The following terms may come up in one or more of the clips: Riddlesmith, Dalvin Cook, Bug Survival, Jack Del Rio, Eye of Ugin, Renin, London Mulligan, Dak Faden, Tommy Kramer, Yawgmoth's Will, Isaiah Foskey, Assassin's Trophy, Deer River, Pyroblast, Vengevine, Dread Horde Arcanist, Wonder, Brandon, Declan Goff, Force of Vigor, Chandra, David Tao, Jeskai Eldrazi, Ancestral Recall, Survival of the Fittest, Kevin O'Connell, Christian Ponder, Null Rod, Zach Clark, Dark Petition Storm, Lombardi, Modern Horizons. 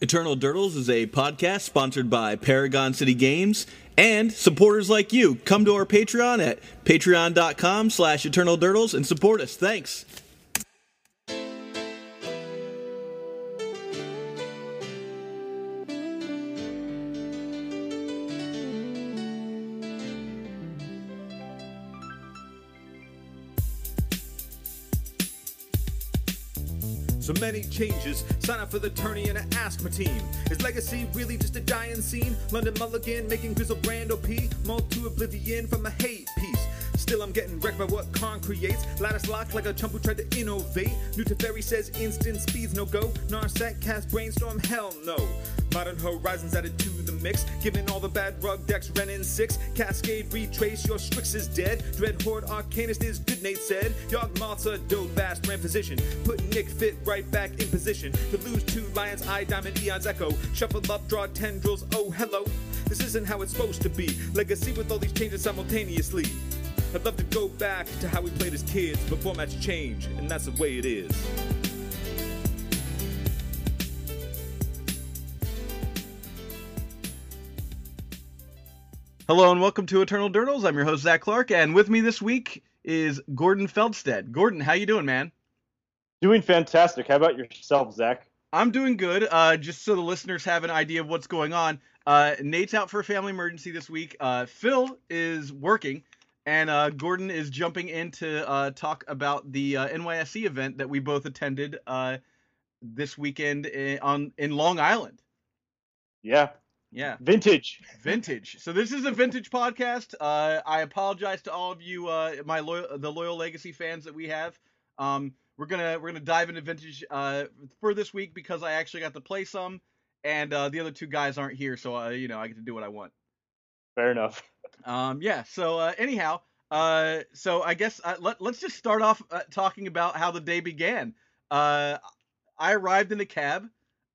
Eternal Dirtles is a podcast sponsored by Paragon City Games, and supporters like you. Come to our Patreon at patreon.com/Eternal Dirtles and support us. Thanks. So many changes, sign up for the tourney and I ask my team, is legacy really just a dying scene? London Mulligan making Grizzlebrand OP, mauled to oblivion from a hate piece. Still I'm getting wrecked by what Karn creates, lattice locked like a chump who tried to innovate. New Teferi says instant speed's no go, Narset cast brainstorm, hell no. Modern Horizons added to the mix, giving all the bad rug decks Renin 6. Cascade retrace, your Strix is dead. Dread Horde Arcanist is good, Nate said. Yawgmoth's a dope-ass brand physician, put Nick Fit right back in position. To lose two Lions, Eye Diamond, Eon's Echo. Shuffle up, draw tendrils, oh hello. This isn't how it's supposed to be, legacy with all these changes simultaneously. I'd love to go back to how we played as kids, but formats change, and that's the way it is. Hello and welcome to Eternal Dirtles. I'm your host, Zach Clark, and with me this week is Gordon Feldstead. Gordon, how you doing, man? Doing fantastic. How about yourself, Zach? I'm doing good. Just so the listeners have an idea of what's going on, Nate's out for a family emergency this week. Phil is working, and Gordon is jumping in to talk about the NYSE event that we both attended this weekend in Long Island. Yeah. Yeah. Vintage. So this is a vintage podcast. I apologize to all of you, the loyal legacy fans that we have. We're gonna dive into vintage for this week because I actually got to play some, and the other two guys aren't here, so I get to do what I want. Fair enough. Yeah. So anyhow, so I guess let's just start off talking about how the day began. I arrived in a cab.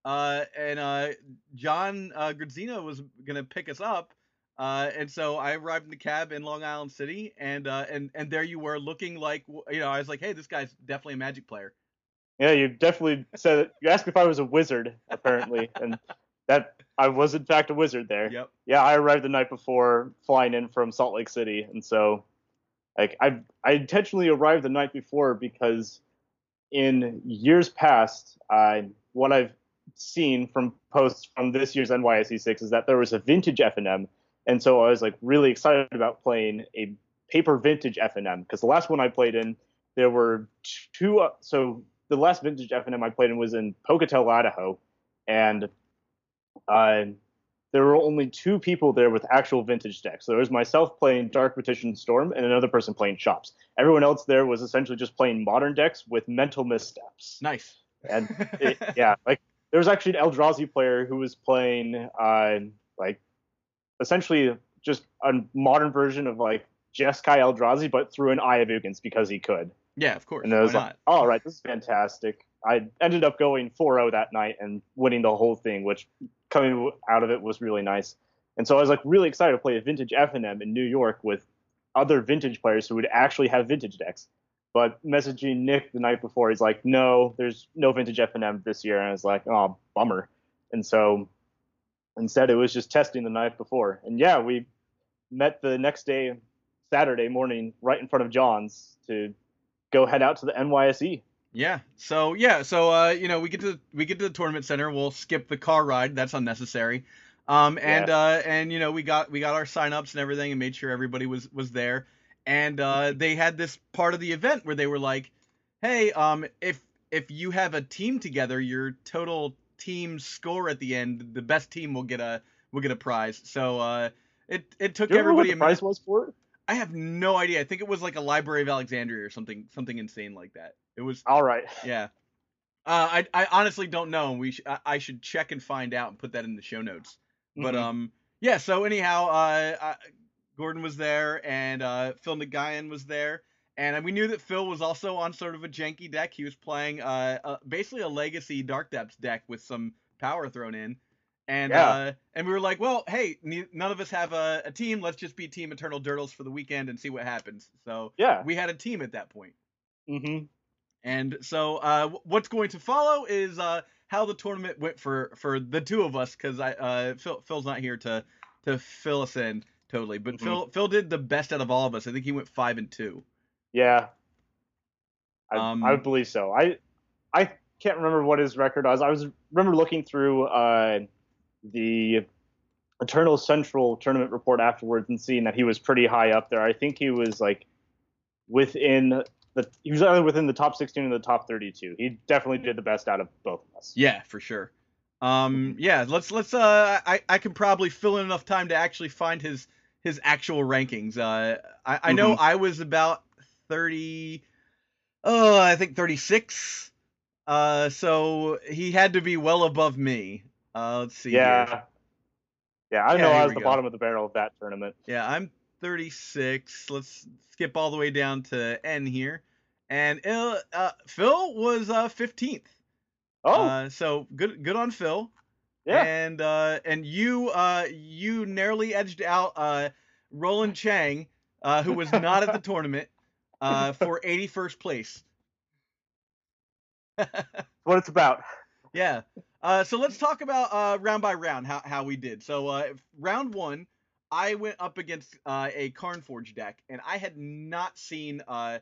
And John Grazzino was gonna pick us up, and so I arrived in the cab in Long Island City, and there you were, looking like, I was like, hey, this guy's definitely a Magic player. Yeah, you definitely said you asked if I was a wizard, apparently, and that I was in fact a wizard there. Yep. Yeah, I arrived the night before, flying in from Salt Lake City, and so like I intentionally arrived the night before because in years past, what I've seen from posts from this year's NYSE 6 is that there was a vintage FNM, and so I was like really excited about playing a paper vintage FNM, because the last one I played in, there were two. So the last vintage FNM I played in was in Pocatello, Idaho, and there were only two people there with actual vintage decks. So there was myself playing Dark Petition Storm and another person playing Shops. Everyone else there was essentially just playing modern decks with Mental Missteps. Nice. And there was actually an Eldrazi player who was playing essentially just a modern version of like Jeskai Eldrazi, but through an Eye of Ugin because he could. Yeah, of course. And I was like, all right, this is fantastic. I ended up going 4-0 that night and winning the whole thing, which coming out of it was really nice. And so I was like really excited to play a vintage FNM in New York with other vintage players who would actually have vintage decks. But messaging Nick the night before, he's like, no, there's no vintage FNM this year. And I was like, oh, bummer. And so instead, it was just testing the night before. And yeah, we met the next day, Saturday morning, right in front of John's to go head out to the NYSE. Yeah. So we get to the tournament center. We'll skip the car ride. That's unnecessary. We got our signups and everything and made sure everybody was there. And they had this part of the event where they were like, hey, if you have a team together, your total team score at the end, the best team will get a prize. So it took everybody a minute. Do you remember what the prize was for it? I have no idea. I think it was like a Library of Alexandria or something insane like that. It was all right. Yeah. I honestly don't know. I should check and find out and put that in the show notes. But yeah. So anyhow, Gordon was there, and Phil Nguyen was there, and we knew that Phil was also on sort of a janky deck. He was playing basically a Legacy Dark Depths deck with some power thrown in, and yeah. And we were like, well, hey, none of us have a team. Let's just be Team Eternal Dirtles for the weekend and see what happens. So yeah, we had a team at that point. Mm-hmm. And so what's going to follow is how the tournament went for the two of us, because Phil's not here to fill us in. Totally, but Phil did the best out of all of us. I think he went 5-2. Yeah, I would believe so. I can't remember what his record was. I remember looking through the Eternal Central tournament report afterwards and seeing that he was pretty high up there. I think he was like either within the top 16 or the top 32. He definitely did the best out of both of us. Yeah, for sure. Yeah, let's I can probably fill in enough time to actually find his actual rankings. I know I was about 36. So he had to be well above me. Let's see. Yeah. Here. Yeah, I know I was the bottom of the barrel of that tournament. Yeah, I'm 36. Let's skip all the way down to N here. And Phil was 15th. Oh. So good on Phil. Yeah. And you narrowly edged out Roland Chang, who was not at the tournament, for 81st place. What it's about. Yeah. So let's talk about round by round how we did. So round one, I went up against a Karnforge deck, and I had not seen I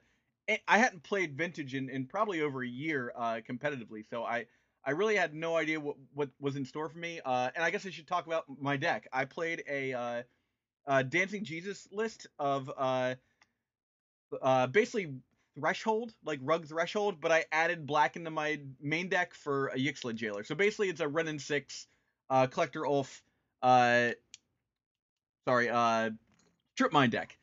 hadn't played Vintage in probably over a year competitively, so I really had no idea what was in store for me. And I guess I should talk about my deck. I played a Dancing Jesus list of basically Threshold, like Rug Threshold, but I added black into my main deck for a Yixla Jailer. So basically it's a Renin 6, Collector Ouphe, Trip Mine deck.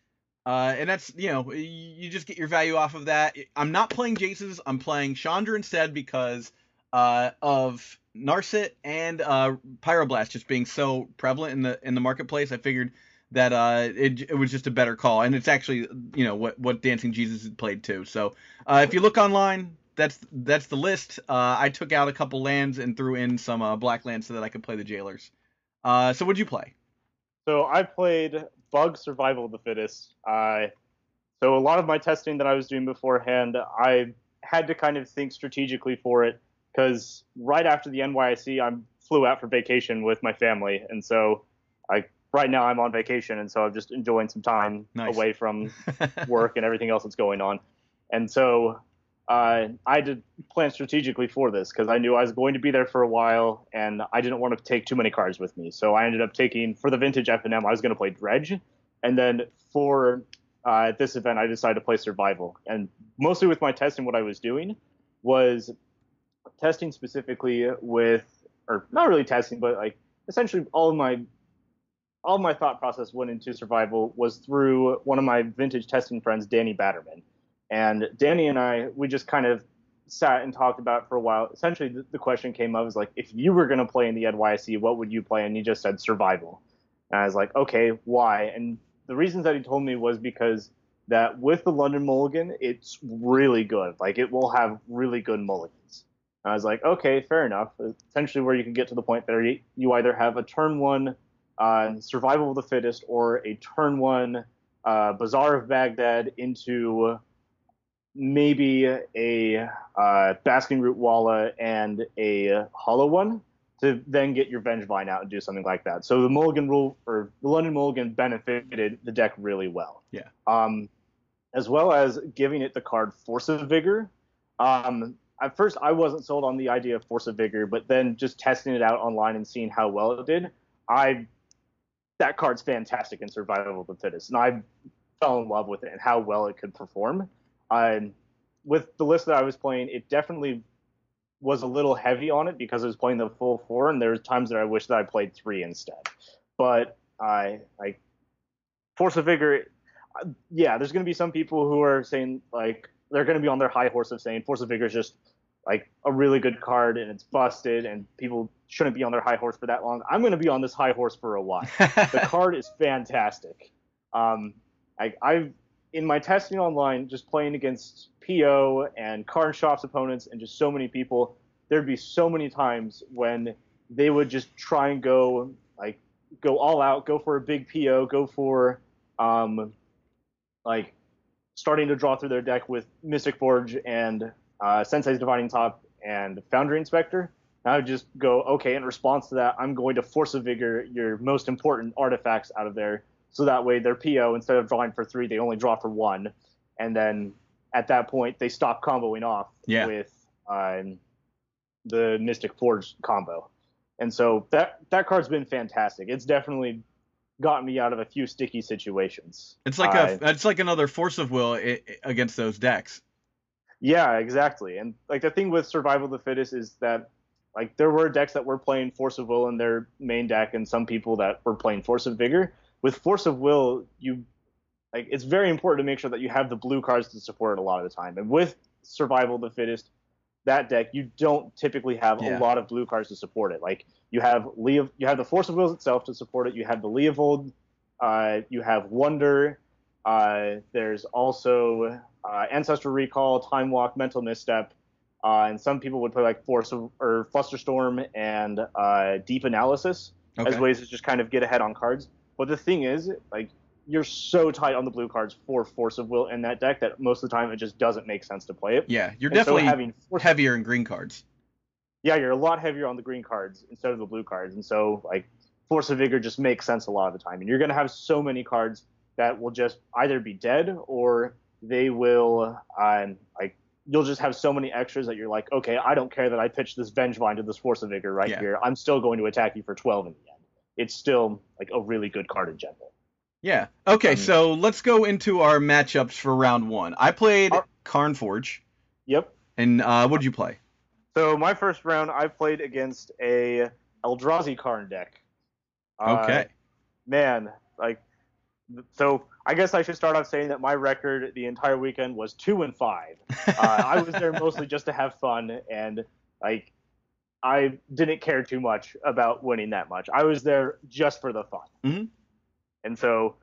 And that's, you just get your value off of that. I'm not playing Jace's. I'm playing Chandra instead because of Narset and Pyroblast just being so prevalent in the marketplace. I figured that it was just a better call. And it's actually, what Dancing Jesus played too. So if you look online, that's the list. I took out a couple lands and threw in some black lands so that I could play the Jailers. So what'd you play? So I played Bug Survival of the Fittest. So a lot of my testing that I was doing beforehand, I had to kind of think strategically for it, because right after the NYSE, I flew out for vacation with my family. And so right now I'm on vacation, and so I'm just enjoying some time away from work and everything else that's going on. And so I had to plan strategically for this, because I knew I was going to be there for a while, and I didn't want to take too many cards with me. So I ended up taking, for the Vintage FNM, I was going to play Dredge, and then for this event, I decided to play Survival. And mostly with my testing, what I was doing was testing specifically with, or not really testing, but like essentially all my thought process went into Survival was through one of my Vintage testing friends, Danny Batterman. And Danny and I, we just kind of sat and talked about it for a while. Essentially, the question came up is like, if you were going to play in the NYSE, what would you play? And he just said Survival. And I was like, okay, why? And the reasons that he told me was because that with the London Mulligan, it's really good. Like, it will have really good mulligans. And I was like, okay, fair enough. Essentially, where you can get to the point there, you either have a turn one Survival of the Fittest or a turn one Bazaar of Baghdad into maybe a Basking Root Walla and a Hollow one to then get your Vengevine out and do something like that. So the Mulligan rule, or the London Mulligan, benefited the deck really well. Yeah. As well as giving it the card Force of Vigor. At first, I wasn't sold on the idea of Force of Vigor, but then just testing it out online and seeing how well it did, that card's fantastic in Survival of the Fittest, and I fell in love with it and how well it could perform. With the list that I was playing, it definitely was a little heavy on it because I was playing the full four, and there were times that I wished that I played three instead. But Force of Vigor, yeah, there's going to be some people who are saying, like, they're going to be on their high horse of saying Force of Vigor is just like a really good card and it's busted and people shouldn't be on their high horse for that long. I'm going to be on this high horse for a while. The card is fantastic. I've in my testing online, just playing against PO and Karnshop's opponents and just so many people, there'd be so many times when they would just try and go all out, go for a big PO, go for starting to draw through their deck with Mystic Forge and Sensei's Divining Top and Foundry Inspector. And I would just go, okay, in response to that, I'm going to Force of Vigor your most important artifacts out of there. So that way their PO, instead of drawing for 3, they only draw for 1. And then at that point, they stop comboing off with the Mystic Forge combo. And so that card's been fantastic. It's definitely gotten me out of a few sticky situations. It's like another Force of Will against those decks. Yeah, exactly. And like the thing with Survival of the Fittest is that like there were decks that were playing Force of Will in their main deck, and some people that were playing Force of Vigor. With Force of Will, it's very important to make sure that you have the blue cards to support it a lot of the time. And with Survival of the Fittest, that deck, you don't typically have a lot of blue cards to support it. Like you have the Force of Wills itself to support it. You have the Leovold, you have Wonder. There's also Ancestral Recall, Time Walk, Mental Misstep, and some people would play like Flusterstorm and Deep Analysis as ways to just kind of get ahead on cards. But the thing is, like, you're so tight on the blue cards for Force of Will in that deck that most of the time it just doesn't make sense to play it. Yeah, you're definitely heavier in green cards. Yeah, you're a lot heavier on the green cards instead of the blue cards. And so, like, Force of Vigor just makes sense a lot of the time. And you're going to have so many cards that will just either be dead or they will, you'll just have so many extras that you're like, okay, I don't care that I pitched this Vengevine to this Force of Vigor here. I'm still going to attack you for 12 in the end. It's still, like, a really good card in general. Yeah. Okay, so let's go into our matchups for round one. I played Karnforge. Yep. And what did you play? So my first round, I played against a Eldrazi Karn deck. Okay. Man, like, so I guess I should start off saying that my record the entire weekend was 2-5. I was there mostly just to have fun, and like, I didn't care too much about winning that much. I was there just for the fun. Mm-hmm. And so,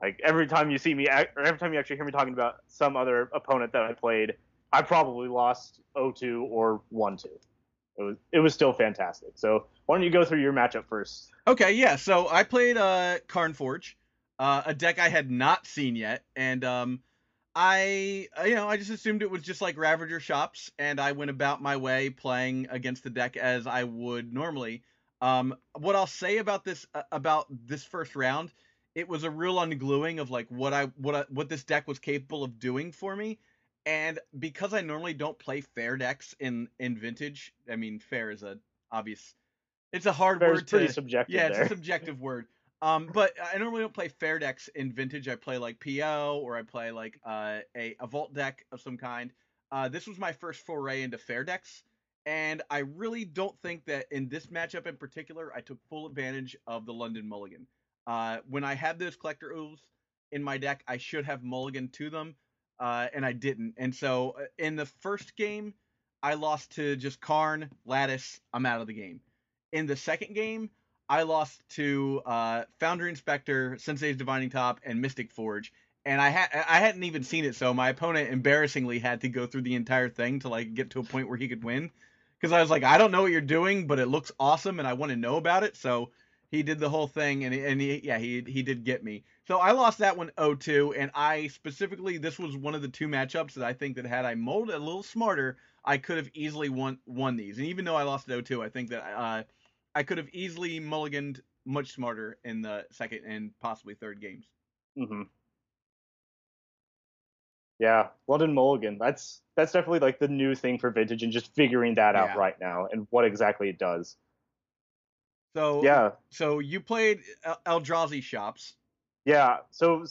like, every time you actually hear me talking about some other opponent that I played, I probably lost 0-2 or 1-2. It was still fantastic. So why don't you go through your matchup first? Okay, yeah. So I played Karnforge, a deck I had not seen yet, and I just assumed it was just like Ravager Shops, and I went about my way playing against the deck as I would normally. What I'll say about this first round. It was a real ungluing of like what this deck was capable of doing for me, and because I normally don't play fair decks in Vintage, I mean fair is it's a hard fair word is pretty subjective. Yeah, it's a subjective word. But I normally don't play fair decks in Vintage. I play like PO or I play like a vault deck of some kind. This was my first foray into fair decks, and I really don't think that in this matchup in particular I took full advantage of the London Mulligan. When I had those Collector Ouphes in my deck, I should have mulliganed to them, and I didn't. And so in the first game, I lost to just Karn, Lattice, I'm out of the game. In the second game, I lost to Foundry Inspector, Sensei's Divining Top, and Mystic Forge. And I hadn't even seen it, so my opponent embarrassingly had to go through the entire thing to like get to a point where he could win. Because I was like, I don't know what you're doing, but it looks awesome, and I want to know about it, so... He did the whole thing, and he did get me. So I lost that one 0-2, and I specifically, this was one of the two matchups that I think that had I molded a little smarter, I could have easily won these. And even though I lost 0-2, I think that I could have easily mulliganed much smarter in the second and possibly third games. Mm-hmm. Yeah, London Mulligan, that's definitely like the new thing for Vintage and just figuring that out right now and what exactly it does. So, so you played Eldrazi Shops. Yeah, so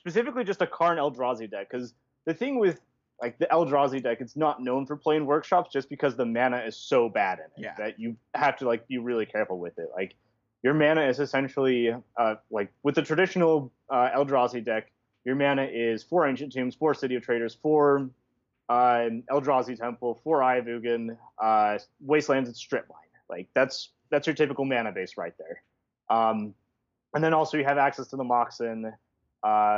specifically just a Karn Eldrazi deck, because the thing with like the Eldrazi deck, it's not known for playing workshops just because the mana is so bad in it that you have to like be really careful with it. Like your mana is essentially like with the traditional Eldrazi deck, your mana is 4 Ancient Tombs, 4 City of Traders, 4 Eldrazi Temple, 4 Eye of Ugin, Wastelands, and Strip Mine. Like, that's your typical mana base right there. And then also you have access to the Moxen,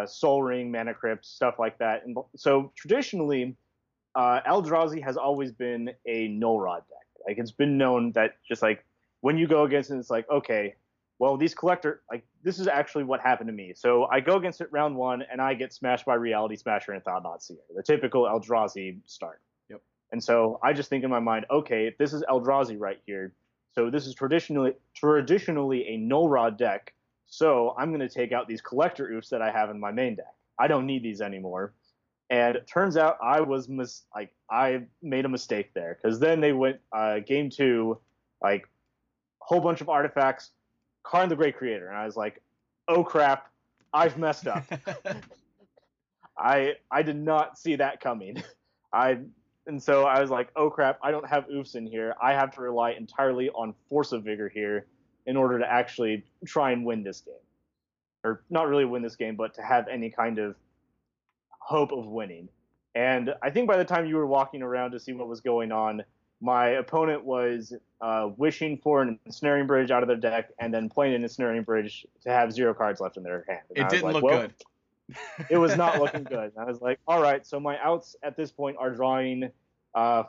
Soul Ring, Mana Crypt, stuff like that. And so traditionally, Eldrazi has always been a Null Rod deck. Like, it's been known that just, like, when you go against it, it's like, okay, well, these collector, like, this is actually what happened to me. So I go against it round one, and I get smashed by Reality Smasher and Thoughtnot Seer, the typical Eldrazi start. Yep. And so I just think in my mind, okay, if this is Eldrazi right here, so this is traditionally a Null Rod deck, so I'm going to take out these Collector Ouphes that I have in my main deck. I don't need these anymore. And it turns out I was I made a mistake there, because then they went game two, like, whole bunch of artifacts, Karn the Great Creator, and I was like, oh crap, I've messed up. I did not see that coming. And so I was like, oh crap, I don't have Ouphes in here. I have to rely entirely on Force of Vigor here in order to actually try and win this game. Or not really win this game, but to have any kind of hope of winning. And I think by the time you were walking around to see what was going on, my opponent was wishing for an Ensnaring Bridge out of their deck and then playing an Ensnaring Bridge to have 0 cards left in their hand. And it didn't look good. It was not looking good. And I was like, all right, so my outs at this point are drawing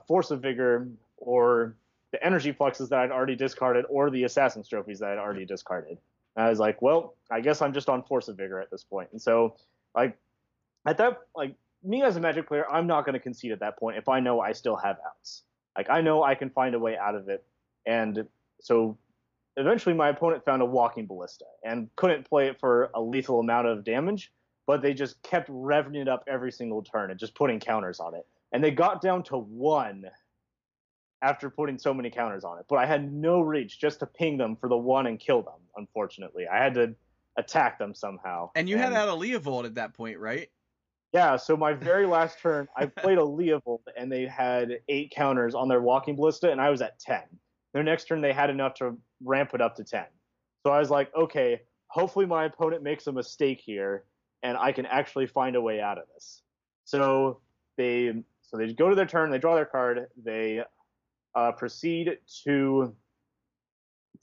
Force of Vigor or the Energy Fluxes that I'd already discarded or the Assassin's Trophies that I'd already discarded. And I was like, well, I guess I'm just on Force of Vigor at this point. And so, like, at that, like, me as a Magic player, I'm not going to concede at that point if I know I still have outs. Like, I know I can find a way out of it. And so eventually my opponent found a Walking Ballista and couldn't play it for a lethal amount of damage, but they just kept revving it up every single turn and just putting counters on it. And they got down to 1 after putting so many counters on it. But I had no reach just to ping them for the 1 and kill them, unfortunately. I had to attack them somehow. And you had out a Leovold at that point, right? Yeah, so my very last turn, I played a Leovold, and they had 8 counters on their Walking Ballista, and I was at 10. Their next turn, they had enough to ramp it up to 10. So I was like, okay, hopefully my opponent makes a mistake here, and I can actually find a way out of this. So they go to their turn, they draw their card, they proceed to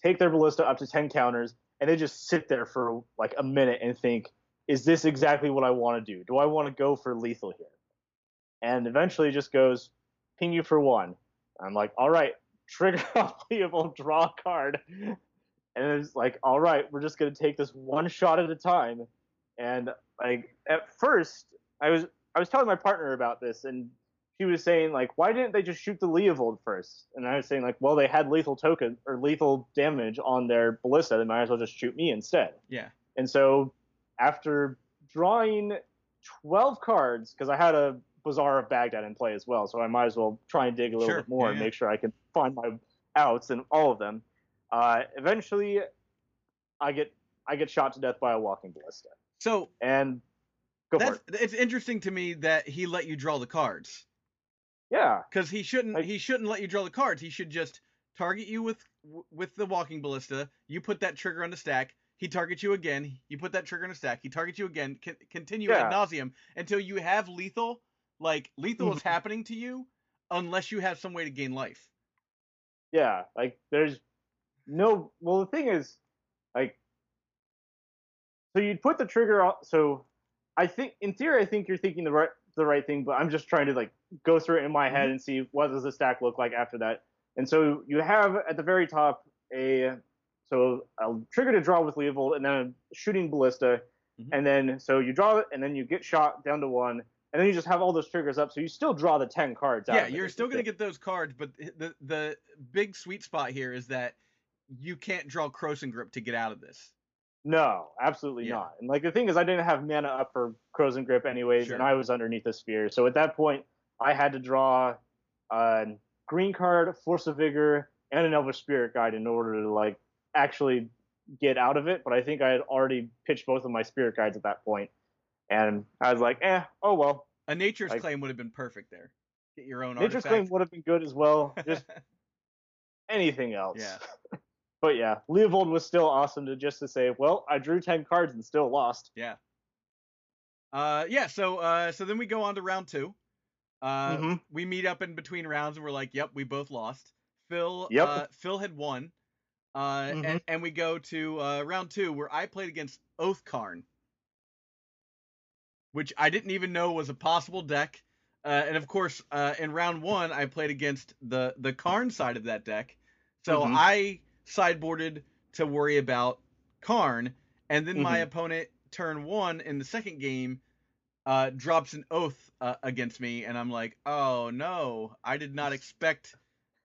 take their Ballista up to 10 counters, and they just sit there for like a minute and think, is this exactly what I want to do? Do I want to go for lethal here? And eventually it just goes, ping you for 1. I'm like, all right, trigger off Leovold, draw a card. And it's like, all right, we're just going to take this 1 shot at a time. And like at first, I was telling my partner about this, and she was saying, like, why didn't they just shoot the Leovold first? And I was saying, like, well, they had lethal token or lethal damage on their Ballista. They might as well just shoot me instead. Yeah. And so after drawing 12 cards, because I had a Bazaar of Baghdad in play as well, so I might as well try and dig a little bit more and make sure I can find my outs in all of them. Eventually, I get shot to death by a Walking Ballista. So and go for it. It's interesting to me that he let you draw the cards. Yeah, because he shouldn't let you draw the cards. He should just target you with the Walking Ballista. You put that trigger on the stack. He targets you again. You put that trigger in a stack. He targets you again. Continue ad nauseum until you have lethal. Like, lethal is happening to you unless you have some way to gain life. Yeah, like, there's no... Well, the thing is, like... So you'd put the trigger on... So I think, in theory, I think you're thinking the right thing, but I'm just trying to, like, go through it in my head and see what does the stack look like after that. And so you have, at the very top, So I'll trigger to draw with Leovold, and then a shooting Ballista, and then so you draw it, and then you get shot down to 1, and then you just have all those triggers up, so you still draw the 10 cards out. Yeah, you're still going to get those cards, but the big sweet spot here is that you can't draw Croson Grip to get out of this. No, absolutely not. And like the thing is, I didn't have mana up for Croson Grip anyways, and I was underneath the sphere, so at that point, I had to draw a green card, Force of Vigor, and an Elvish Spirit Guide in order to, like, actually get out of it, but I think I had already pitched both of my Spirit Guides at that point, and I was like, oh well. A Nature's Claim would have been perfect there. Get your own Nature's Claim would have been good as well. Just anything else. Yeah. But yeah, Leovold was still awesome to say, well, I drew 10 cards and still lost. Yeah. So then we go on to round 2, We meet up in between rounds and we're like, yep, we both lost. Phil had won. And we go to round two, where I played against Oathkarn, which I didn't even know was a possible deck. And of course, in round one, I played against the Karn side of that deck. So I sideboarded to worry about Karn. And then my opponent, turn one in the second game, drops an Oath against me. And I'm like, oh no, I did not expect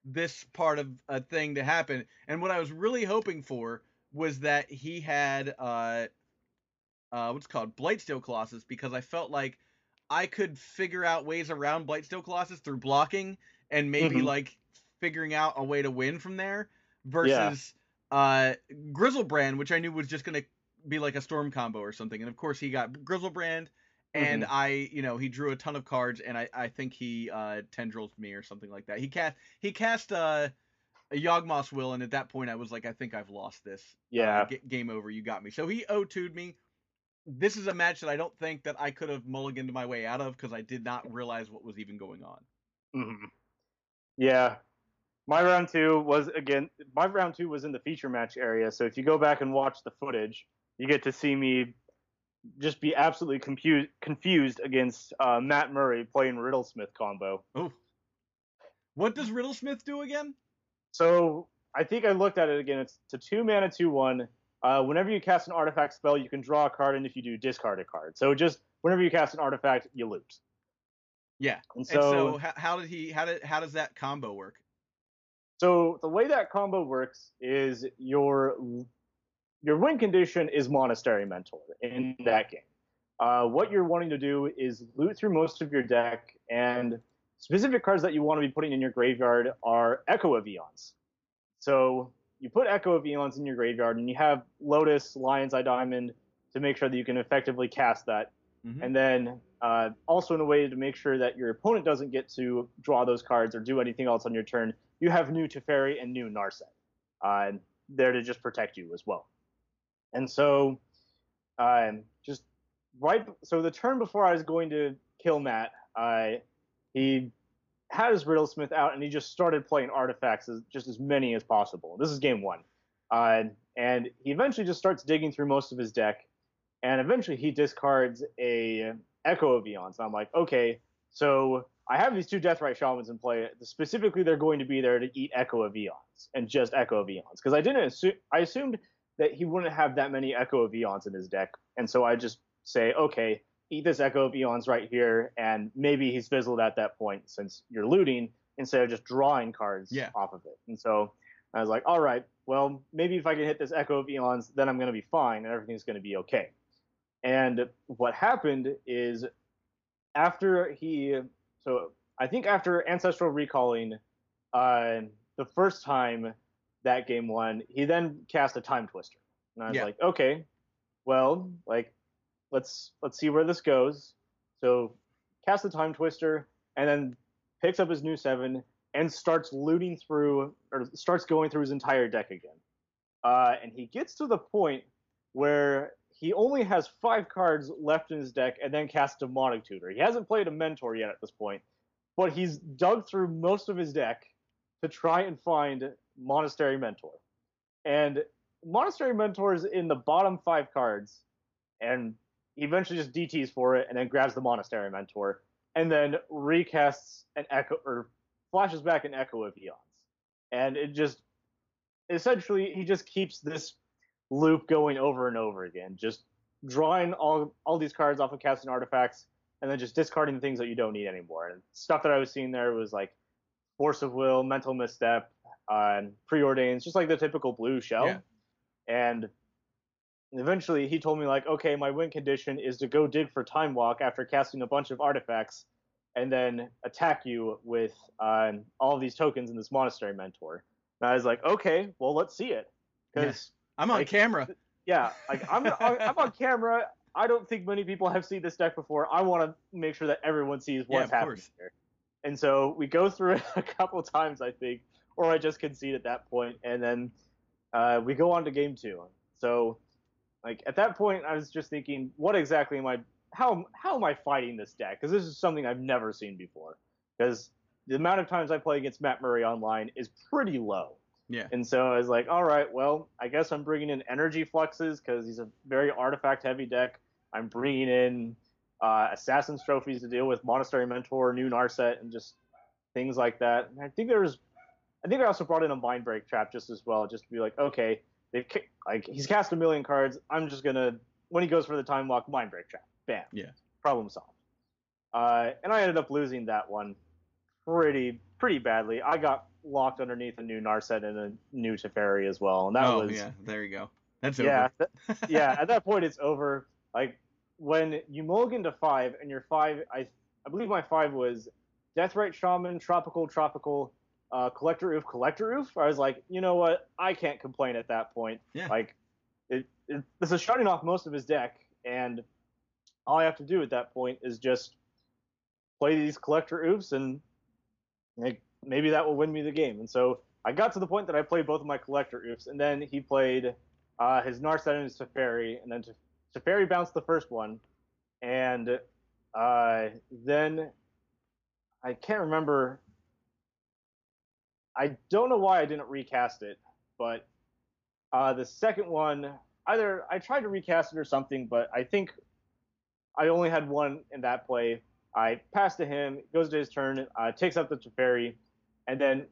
this part of a thing to happen. And what I was really hoping for was that he had what's called Blightsteel Colossus, because I felt like I could figure out ways around Blightsteel Colossus through blocking and maybe like figuring out a way to win from there, versus Grizzlebrand, which I knew was just going to be like a storm combo or something. And of course he got Grizzlebrand, and he drew a ton of cards, and I think he tendrils me or something like that. He cast a Yawgmoth's Will, and at that point I was like, I think I've lost this. Yeah. Game over. You got me. So he O2'd me. This is a match that I don't think that I could have mulliganed my way out of, because I did not realize what was even going on. Yeah. My round two was in the feature match area. So if you go back and watch the footage, you get to see me just be absolutely confused against Matt Murray playing Riddlesmith combo. Oh, what does Riddlesmith do again? So I think I looked at it again. It's a 2-mana 2/1. Whenever you cast an artifact spell, you can draw a card, and if you do, discard a card. So just whenever you cast an artifact, you lose. Yeah. And so how does that combo work? So the way that combo works is your win condition is Monastery Mentor in that game. What you're wanting to do is loot through most of your deck, and specific cards that you want to be putting in your graveyard are Echo of Eons. So you put Echo of Eons in your graveyard, and you have Lotus, Lion's Eye Diamond to make sure that you can effectively cast that. And then also in a way to make sure that your opponent doesn't get to draw those cards or do anything else on your turn, you have new Teferi and new Narset, and there to just protect you as well. And so, so the turn before I was going to kill Matt, he had his Riddlesmith out, and he just started playing artifacts, just as many as possible. This is game one. And he eventually just starts digging through most of his deck, and eventually he discards a Echo of Eons. And I'm like, okay, so I have these two Deathrite Shamans in play. Specifically, they're going to be there to eat Echo of Eons, and just Echo of Eons, because I assumed that he wouldn't have that many Echo of Eons in his deck. And so I just say, okay, eat this Echo of Eons right here, and maybe he's fizzled at that point since you're looting instead of just drawing cards off of it. And so I was like, all right, well, maybe if I can hit this Echo of Eons, then I'm going to be fine and everything's going to be okay. And what happened is after Ancestral Recalling the first time, that game won, he then cast a Time Twister. And I was like, okay, well, like, let's see where this goes. So cast the Time Twister, and then picks up his new 7 and starts looting through, or starts going through his entire deck again. And he gets to the point where he only has 5 cards left in his deck, and then casts Demonic Tutor. He hasn't played a Mentor yet at this point, but he's dug through most of his deck to try and find Monastery Mentor. And Monastery Mentor is in the bottom 5 cards, and eventually just DTs for it, and then grabs the Monastery Mentor, and then recasts an Echo, or flashes back an Echo of Eons. And it just, essentially, he just keeps this loop going over and over again, just drawing all these cards off of casting artifacts, and then just discarding the things that you don't need anymore. And stuff that I was seeing there was like Force of Will, Mental Misstep, Preordains, just like the typical blue shell. And eventually he told me, like, okay, my win condition is to go dig for Time Walk after casting a bunch of artifacts, and then attack you with all these tokens in this Monastery Mentor. And I was like, okay, well, let's see it, because I'm on camera. I'm on camera. I don't think many people have seen this deck before. I want to make sure that everyone sees what's happening here. And so we go through it a couple times, I think, or I just concede at that point, and then we go on to game two. So, like, at that point, I was just thinking, what exactly am I how am I fighting this deck? Because this is something I've never seen before. Because the amount of times I play against Matt Murray online is pretty low. Yeah. And so I was like, all right, well, I guess I'm bringing in Energy Fluxes because he's a very artifact-heavy deck. I'm bringing in Assassin's Trophies to deal with Monastery Mentor, new Narset, and just things like that. And I think I also brought in a Mind Break Trap just as well, just to be like, okay, he's cast 1,000,000 cards. I'm just gonna, when he goes for the Time Walk, Mind Break Trap, bam, yeah, problem solved. And I ended up losing that one pretty badly. I got locked underneath a new Narset and a new Teferi as well, and that was, yeah, there you go. That's over. Yeah, at that point it's over. Like when you mulligan to 5 and your 5, I believe my 5 was Deathrite Shaman, Tropical, Collector Ouphe. I was like, you know what? I can't complain at that point. Yeah. Like, this is shutting off most of his deck, and all I have to do at that point is just play these Collector Ouphes, and like, maybe that will win me the game. And so I got to the point that I played both of my Collector Ouphes, and then he played his Narset and his Teferi, and then Teferi bounced the first one, and then I can't remember. I don't know why I didn't recast it, but the second one, either I tried to recast it or something, but I think I only had one in that play. I pass to him, goes to his turn, takes up the Teferi, and then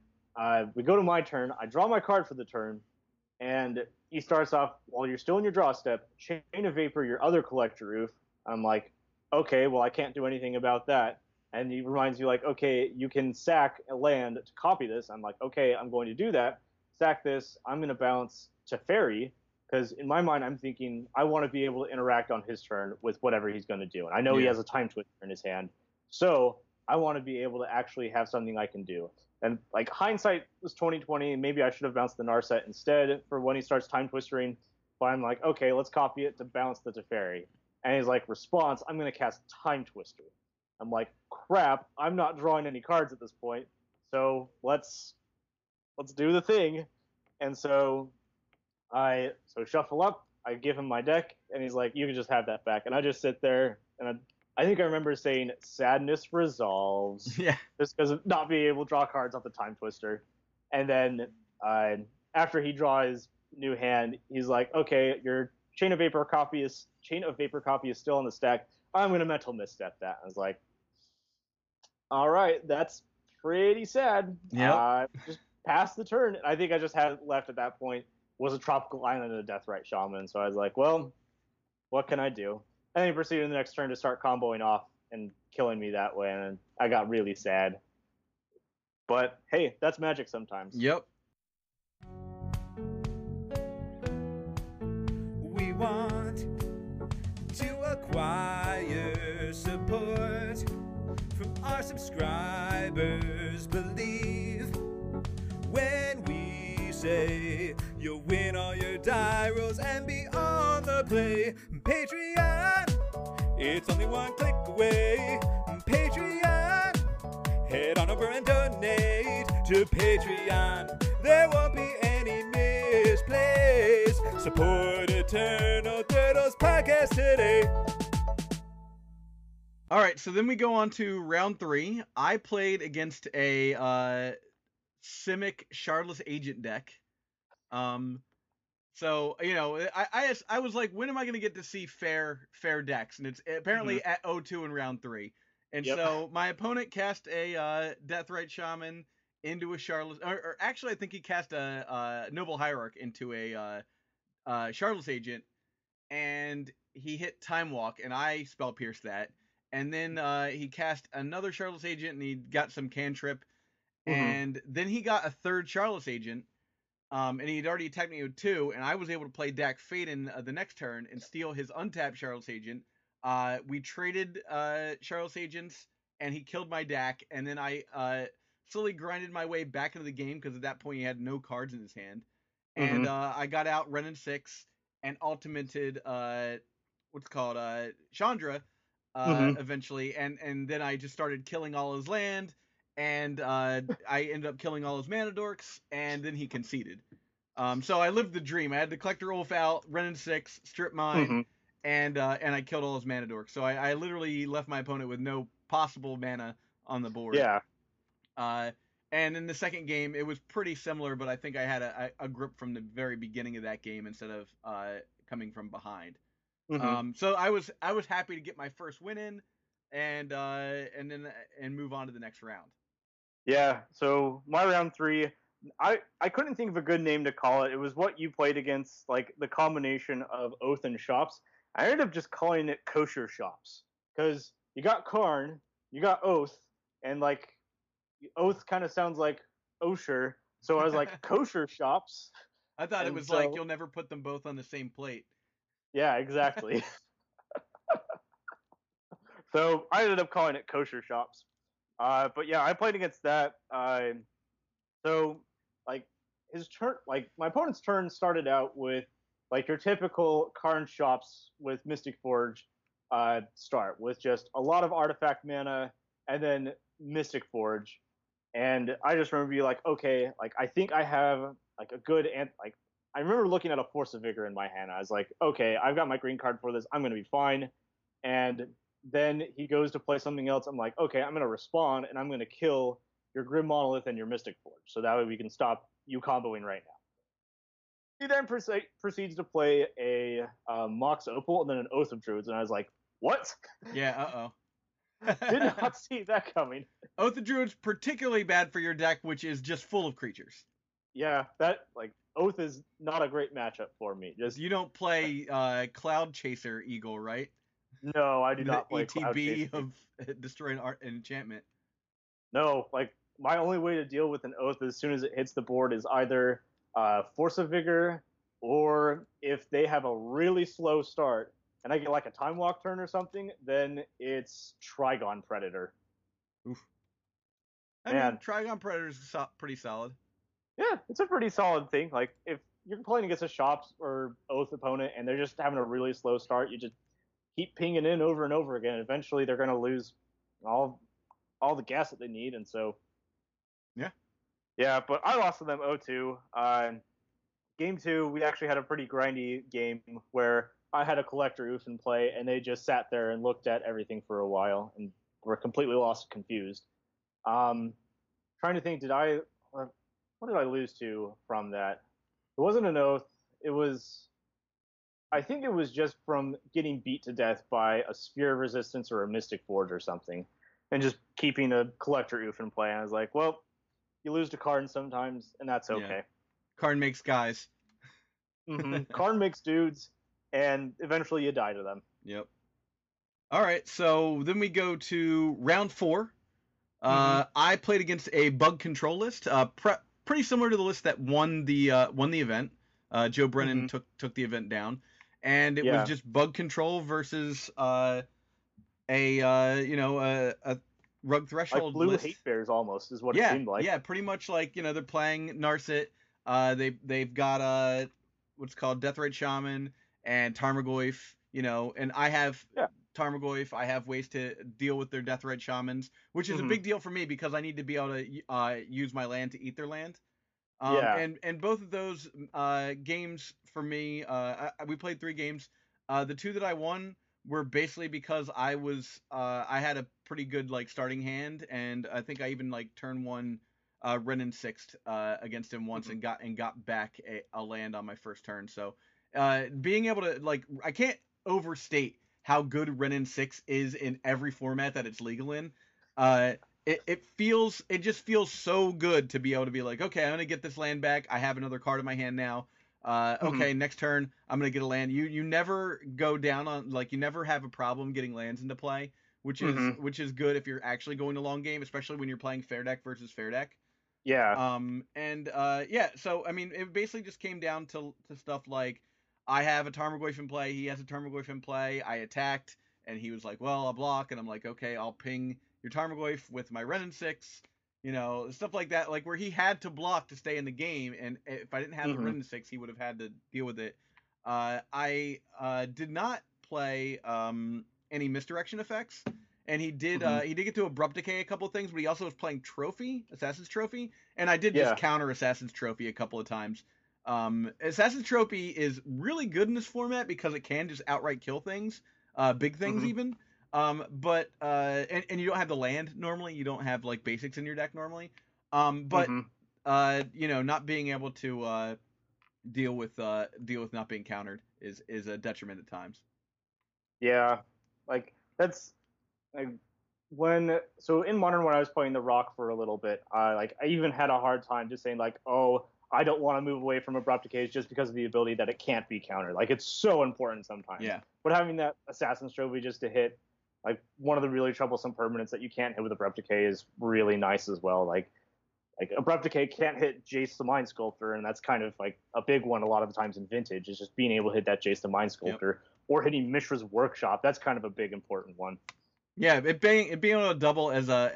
we go to my turn. I draw my card for the turn, and he starts off, while you're still in your draw step, Chain of Vapor, your other Collector Ouphe. I'm like, okay, well, I can't do anything about that. And he reminds you, like, okay, you can sack a land to copy this. I'm like, okay, I'm going to do that. Sack this. I'm going to bounce Teferi, because in my mind I'm thinking I want to be able to interact on his turn with whatever he's going to do. And I know he has a Time Twister in his hand, so I want to be able to actually have something I can do. And, like, hindsight was 20/20. Maybe I should have bounced the Narset instead for when he starts Time Twistering. But I'm like, okay, let's copy it to bounce the Teferi. And he's like, response, I'm going to cast Time Twister. I'm like, crap, I'm not drawing any cards at this point, so let's do the thing. And so I shuffle up, I give him my deck, and he's like, you can just have that back. And I just sit there, and I think I remember saying, sadness resolves, just because of not being able to draw cards off the Time Twister. And then after he draws new hand, he's like, okay, your Chain of Vapor copy is still on the stack. I'm going to Mental Misstep that. I was like, all right, that's pretty sad. Yeah. Just passed the turn. I think I just had left at that point was a Tropical Island and a Deathrite Shaman. So I was like, well, what can I do? And then he proceeded in the next turn to start comboing off and killing me that way. And I got really sad. But hey, that's Magic sometimes. Yep. We want to acquire support from our subscribers. Believe when we say you'll win all your die rolls and be on the play. Patreon, it's only one click away. Patreon, head on over and donate to Patreon. There won't be any misplays. Support Eternal Dirtles podcast today. All right, so then we go on to round 3. I played against a Simic Shardless Agent deck. So, you know, I was like, when am I going to get to see fair decks? And it's apparently at 0-2 in round 3. And so my opponent cast a Deathrite Shaman into a Shardless... Or actually, I think he cast a Noble Hierarch into a Shardless Agent. And he hit Time Walk, and I Spell Pierced that. And then he cast another Shardless Agent, and he got some cantrip. And then he got a third Shardless Agent, and he'd already attacked me with 2, and I was able to play Dak Faden the next turn and steal his untapped Shardless Agent. We traded Shardless Agents, and he killed my Dak, and then I slowly grinded my way back into the game, because at that point he had no cards in his hand. And I got out Renin 6 and ultimated Chandra, eventually, and then I just started killing all his land, and I ended up killing all his mana dorks, and then he conceded. So I lived the dream. I had the Collector Ouphe out, Renin 6, strip mine, and I killed all his mana dorks. So I literally left my opponent with no possible mana on the board. Yeah. And in the second game, it was pretty similar, but I think I had a grip from the very beginning of that game instead of coming from behind. Mm-hmm. So I was happy to get my first win in, and then move on to the next round. Yeah. So my round three, I couldn't think of a good name to call it. It was what you played against, like the combination of Oath and Shops. I ended up just calling it Kosher Shops because you got Karn, you got Oath, and like Oath kind of sounds like Osher, so I was like Kosher Shops. I thought and it was so, like you'll never put them both on the same plate. Yeah, exactly. So I ended up calling it Kosher Shops. But yeah, I played against that. So like his turn, like my opponent's turn started out with like your typical Karn Shops with Mystic Forge start with just a lot of artifact mana and then Mystic Forge. And I just remember being like, okay, like I think I have like a good and like I remember looking at a Force of Vigor in my hand. I was like, okay, I've got my green card for this. I'm going to be fine. And then he goes to play something else. I'm like, okay, I'm going to respond, and I'm going to kill your Grim Monolith and your Mystic Forge. So that way we can stop you comboing right now. He then proceeds to play a Mox Opal and then an Oath of Druids. And I was like, what? Yeah, uh-oh. Did not see that coming. Oath of Druids, particularly bad for your deck, which is just full of creatures. Yeah, that, like... Oath is not a great matchup for me. Just you don't play Cloud Chaser Eagle, right? No, I do not play Cloud Chaser. ETB of destroying art enchantment. No, like my only way to deal with an Oath as soon as it hits the board is either Force of Vigor, or if they have a really slow start and I get like a Time Walk turn or something, then it's Trigon Predator. Oof. I mean, Trigon Predator is pretty solid. Yeah, it's a pretty solid thing. Like, if you're playing against a Shops or Oath opponent and they're just having a really slow start, you just keep pinging in over and over again. Eventually, they're going to lose all the gas that they need, and so... Yeah. Yeah, but I lost to them 0-2. Game 2, we actually had a pretty grindy game where I had a Collector Ouphe in play, and they just sat there and looked at everything for a while and were completely lost and confused. Trying to think, what did I lose to from that? It wasn't an Oath. It was... I think it was just from getting beat to death by a Sphere of Resistance or a Mystic Forge or something. And just keeping a Collector Ouphe in play. And I was like, well, you lose to Karn sometimes, and that's okay. Yeah. Karn makes guys. Mm-hmm. Karn makes dudes, and eventually you die to them. Yep. All right, so then we go to round 4. Mm-hmm. I played against a bug control list. Pretty similar to the list that won the event. Joe Brennan mm-hmm. took the event down, and it was just bug control versus a Rug Threshold like blue list. Hate bears almost is what it seemed like. Yeah, pretty much like they're playing Narset. They've got a what's called Deathrite Shaman and Tarmogoyf. And I have Tarmogoyf. I have ways to deal with their Deathrite Shamans, which is mm-hmm. a big deal for me because I need to be able to use my land to eat their land. And both of those games for me, we played 3 games. The 2 that I won were basically because I was I had a pretty good like starting hand, and I think I even like turn 1 Renin 6th against him once mm-hmm. and got back a land on my first turn. So being able to like I can't overstate how good Renin 6 is in every format that it's legal in. It just feels so good to be able to be like, okay, I'm going to get this land back. I have another card in my hand now. Okay, mm-hmm. Next turn, I'm going to get a land. You never go down on, like, you never have a problem getting lands into play, which is mm-hmm. which is good if you're actually going a long game, especially when you're playing fair deck versus fair deck. Yeah. So, I mean, it basically just came down to stuff like, I have a Tarmogoyf in play, he has a Tarmogoyf in play, I attacked, and he was like, well, I'll block, and I'm like, okay, I'll ping your Tarmogoyf with my Renin 6, stuff like that, like where he had to block to stay in the game, and if I didn't have mm-hmm. the Renin 6, he would have had to deal with it. I did not play any misdirection effects, and he did mm-hmm. He did get to Abrupt Decay a couple of things, but he also was playing Assassin's Trophy, and I did just counter Assassin's Trophy a couple of times. Assassin's Trophy is really good in this format because it can just outright kill things, big things even. But you don't have the land normally. You don't have like basics in your deck normally. But not being able to deal with not being countered is a detriment at times. Yeah, like that's like so in Modern when I was playing the Rock for a little bit, I even had a hard time just saying like, oh, I don't want to move away from Abrupt Decays just because of the ability that it can't be countered. Like, it's so important sometimes. Yeah. But having that Assassin's Trophy just to hit, like, one of the really troublesome permanents that you can't hit with Abrupt Decay is really nice as well. Like Abrupt Decay can't hit Jace the Mind Sculptor, and that's kind of, like, a big one a lot of the times in Vintage, is just being able to hit that Jace the Mind Sculptor. Yep. Or hitting Mishra's Workshop. That's kind of a big, important one. Yeah, it being able to double as a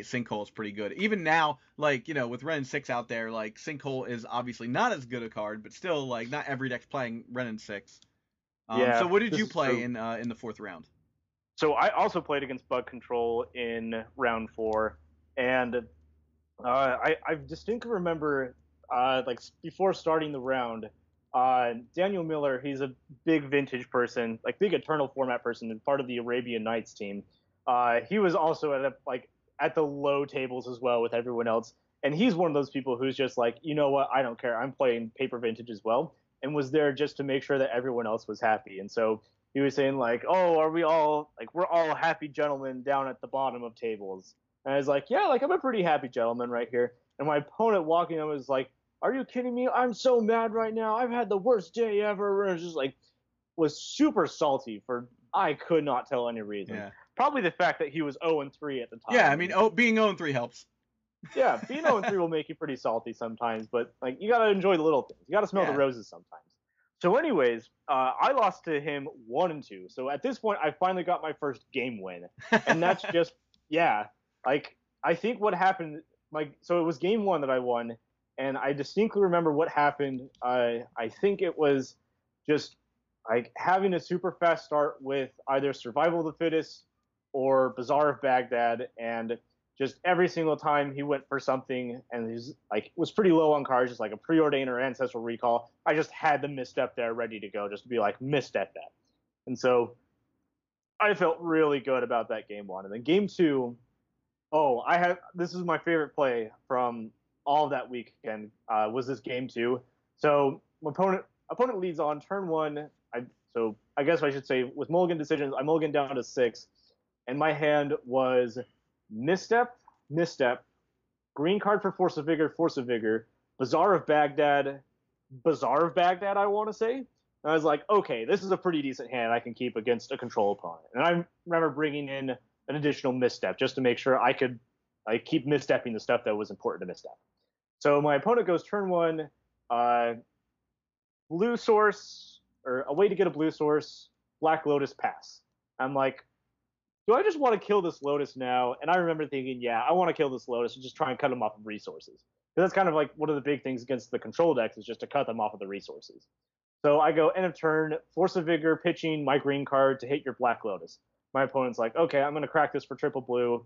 sinkhole is pretty good. Even now, like, you know, with Renin 6 out there, like, sinkhole is obviously not as good a card, but still, like, not every deck's playing Renin 6. So what did you play in the fourth round? So I also played against Bug Control in round 4, and I distinctly remember, before starting the round, Daniel Miller, he's a big Vintage person, like, big Eternal format person, and part of the Arabian Nights team. He was also at the low tables as well with everyone else. And he's one of those people who's just like, you know what, I don't care. I'm playing paper Vintage as well. And was there just to make sure that everyone else was happy. And so he was saying like, oh, are we all like, we're all happy gentlemen down at the bottom of tables. And I was like, yeah, like I'm a pretty happy gentleman right here. And my opponent walking up was like, are you kidding me? I'm so mad right now. I've had the worst day ever. And it was just like, was super salty for, I could not tell any reason. Yeah. Probably the fact that he was 0-3 at the time. Yeah, I mean, being 0-3 helps. Yeah, being 0-3 will make you pretty salty sometimes, but like you got to enjoy the little things. You got to smell the roses sometimes. So anyways, I lost to him 1-2. So at this point, I finally got my first game win. And that's just, yeah. Like, I think what happened, like, so it was game 1 that I won, and I distinctly remember what happened. I think it was just, like, having a super fast start with either Survival of the Fittest or Bazaar of Baghdad, and just every single time he went for something and he was like was pretty low on cards, just like a Preordain or Ancestral Recall, I just had the misstep there ready to go, just to be like misstep that. And so I felt really good about that game 1. And then game 2, this is my favorite play from all of that weekend, was this game 2. So my opponent leads on turn 1. So I guess I should say with mulligan decisions, I mulligan down to 6. And my hand was misstep, green card for Force of Vigor, Bazaar of Baghdad, I want to say. And I was like, okay, this is a pretty decent hand I can keep against a control opponent. And I remember bringing in an additional misstep just to make sure I could keep misstepping the stuff that was important to misstep. So my opponent goes turn 1, blue source, or a way to get a blue source, Black Lotus pass. I'm like, do I just want to kill this Lotus now? And I remember thinking, yeah, I want to kill this Lotus and just try and cut them off of resources. Because that's kind of like one of the big things against the control decks is just to cut them off of the resources. So I go end of turn, Force of Vigor, pitching my green card to hit your Black Lotus. My opponent's like, okay, I'm going to crack this for triple blue,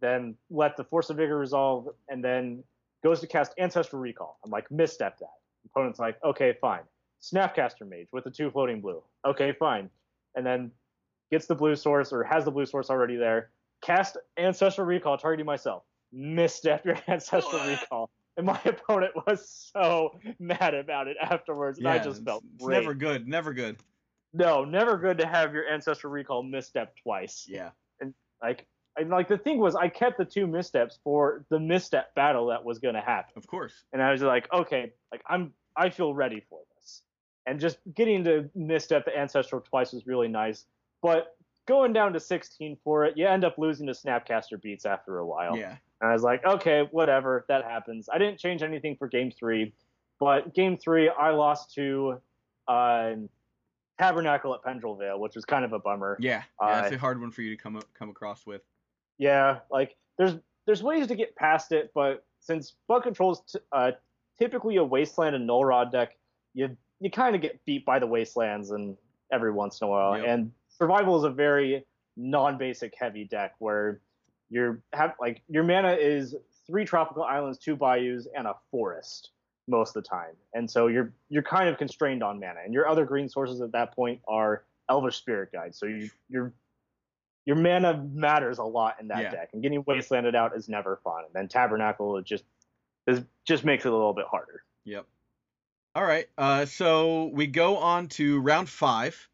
then let the Force of Vigor resolve, and then goes to cast Ancestral Recall. I'm like, misstep that. My opponent's like, okay, fine. Snapcaster Mage with the 2 floating blue. Okay, fine. And then gets the blue source, or has the blue source already there, cast Ancestral Recall, targeting myself. Missed after Ancestral Recall. And my opponent was so mad about it afterwards, and I just felt great. It's never good. No, never good to have your Ancestral Recall misstep twice. Yeah. And, the thing was, I kept the 2 missteps for the misstep battle that was going to happen. Of course. And I was like, okay, I feel ready for this. And just getting to misstep the Ancestral twice was really nice. But going down to 16 for it, you end up losing to Snapcaster Beats after a while. Yeah. And I was like, okay, whatever, that happens. I didn't change anything for game 3. But game 3, I lost to Tabernacle at Pendrel Vale, which was kind of a bummer. Yeah, it's a hard one for you to come across with. Yeah, like, there's ways to get past it, but since Bug Control's typically a Wasteland and Null Rod deck, you kind of get beat by the Wastelands and every once in a while. Yep. And Survival is a very non-basic heavy deck where your mana is 3 tropical islands, 2 bayous, and a forest. most of the time. And so you're kind of constrained on mana. And your other green sources at that point are Elvish Spirit Guide. So your mana matters a lot in that deck. And getting Wastelanded out is never fun. And then Tabernacle it just makes it a little bit harder. Yep. All right. So we go on to round 5.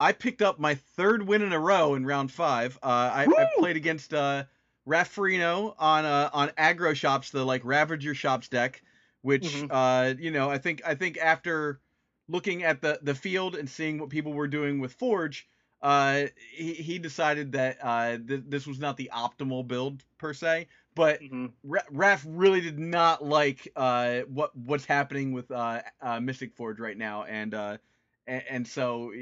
I picked up my third win in a row in round 5. I played against Raffarino on Aggro Shops, the like Ravager Shops deck, which I think after looking at the field and seeing what people were doing with Forge, he decided that this was not the optimal build per se. But Raph really did not like what's happening with Mystic Forge right now, and so